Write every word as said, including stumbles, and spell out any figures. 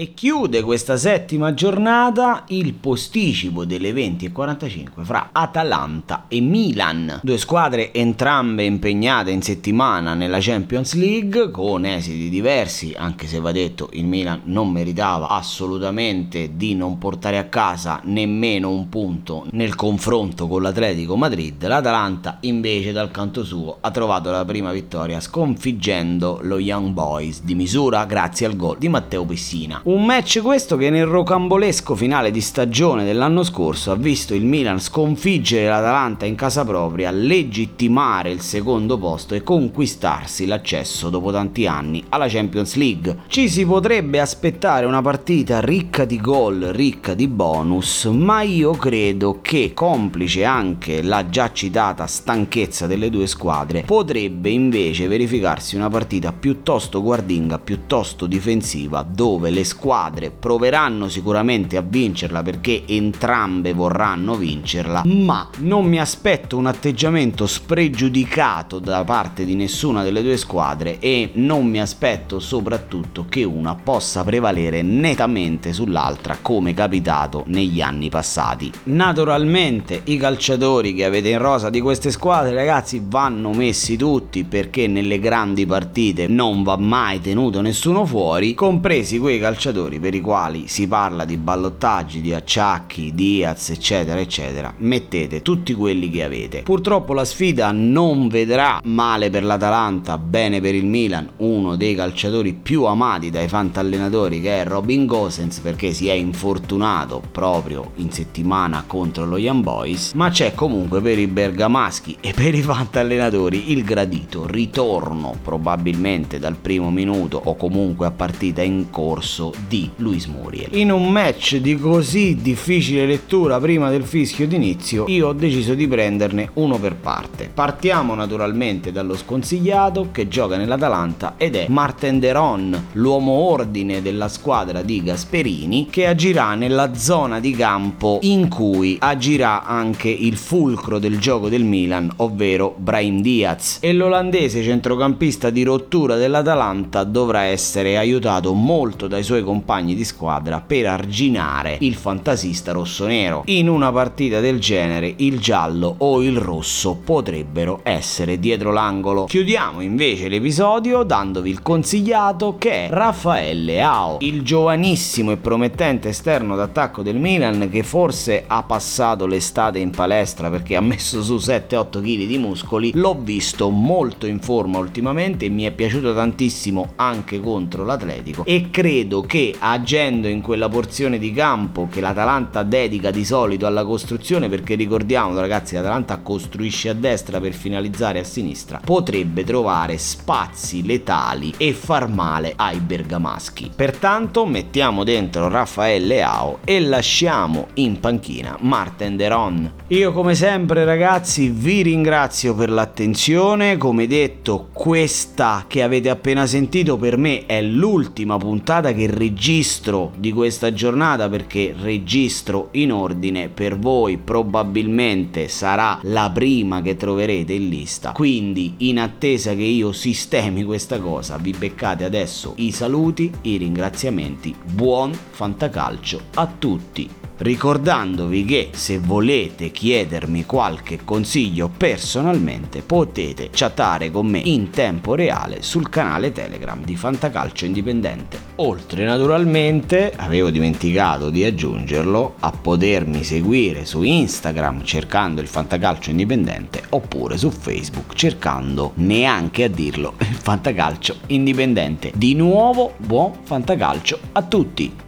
e chiude questa settima giornata il posticipo delle venti e quarantacinque fra Atalanta e Milan, due squadre entrambe impegnate in settimana nella Champions League con esiti diversi, anche se va detto il Milan non meritava assolutamente di non portare a casa nemmeno un punto nel confronto con l'Atletico Madrid. L'Atalanta invece dal canto suo ha trovato la prima vittoria sconfiggendo lo Young Boys di misura grazie al gol di Matteo Pessina. Un match questo che nel rocambolesco finale di stagione dell'anno scorso ha visto il Milan sconfiggere l'Atalanta in casa propria, legittimare il secondo posto e conquistarsi l'accesso dopo tanti anni alla Champions League. Ci si potrebbe aspettare una partita ricca di gol, ricca di bonus, ma io credo che, complice anche la già citata stanchezza delle due squadre, potrebbe invece verificarsi una partita piuttosto guardinga, piuttosto difensiva, dove le squadre proveranno sicuramente a vincerla perché entrambe vorranno vincerla, ma non mi aspetto un atteggiamento spregiudicato da parte di nessuna delle due squadre e non mi aspetto soprattutto che una possa prevalere nettamente sull'altra come capitato negli anni passati. Naturalmente i calciatori che avete in rosa di queste squadre, ragazzi, vanno messi tutti, perché nelle grandi partite non va mai tenuto nessuno fuori, compresi quei calciatori per i quali si parla di ballottaggi, di acciacchi, Diaz eccetera eccetera. Mettete tutti quelli che avete. Purtroppo la sfida non vedrà male per l'Atalanta, bene per il Milan, uno dei calciatori più amati dai fantallenatori che è Robin Gosens, perché si è infortunato proprio in settimana contro lo Young Boys, ma c'è comunque per i bergamaschi e per i fantallenatori il gradito ritorno, probabilmente dal primo minuto o comunque a partita in corso, di Luis Muriel. In un match di così difficile lettura prima del fischio d'inizio io ho deciso di prenderne uno per parte. Partiamo naturalmente dallo sconsigliato che gioca nell'Atalanta ed è Marten de Roon, l'uomo ordine della squadra di Gasperini, che agirà nella zona di campo in cui agirà anche il fulcro del gioco del Milan, ovvero Brahim Diaz, e l'olandese centrocampista di rottura dell'Atalanta dovrà essere aiutato molto dai suoi compagni di squadra per arginare il fantasista rossonero. In una partita del genere il giallo o il rosso potrebbero essere dietro l'angolo. Chiudiamo invece l'episodio dandovi il consigliato che è Rafael Leão, il giovanissimo e promettente esterno d'attacco del Milan, che forse ha passato l'estate in palestra perché ha messo su sette otto chili di muscoli. L'ho visto molto in forma ultimamente e mi è piaciuto tantissimo anche contro l'Atletico, e credo che agendo in quella porzione di campo che l'Atalanta dedica di solito alla costruzione, perché ricordiamo ragazzi l'Atalanta costruisce a destra per finalizzare a sinistra, potrebbe trovare spazi letali e far male ai bergamaschi. Pertanto mettiamo dentro Rafael Leão e lasciamo in panchina Marten de Roon. Io come sempre ragazzi vi ringrazio per l'attenzione, come detto questa che avete appena sentito per me è l'ultima puntata che registro di questa giornata, perché registro in ordine, per voi probabilmente sarà la prima che troverete in lista, quindi in attesa che io sistemi questa cosa vi beccate adesso i saluti, i ringraziamenti, buon fantacalcio a tutti, ricordandovi che se volete chiedermi qualche consiglio personalmente potete chattare con me in tempo reale sul canale Telegram di Fantacalcio Indipendente, oltre naturalmente, avevo dimenticato di aggiungerlo, a potermi seguire su Instagram cercando il Fantacalcio Indipendente oppure su Facebook cercando, neanche a dirlo, il Fantacalcio Indipendente. Di nuovo buon fantacalcio a tutti!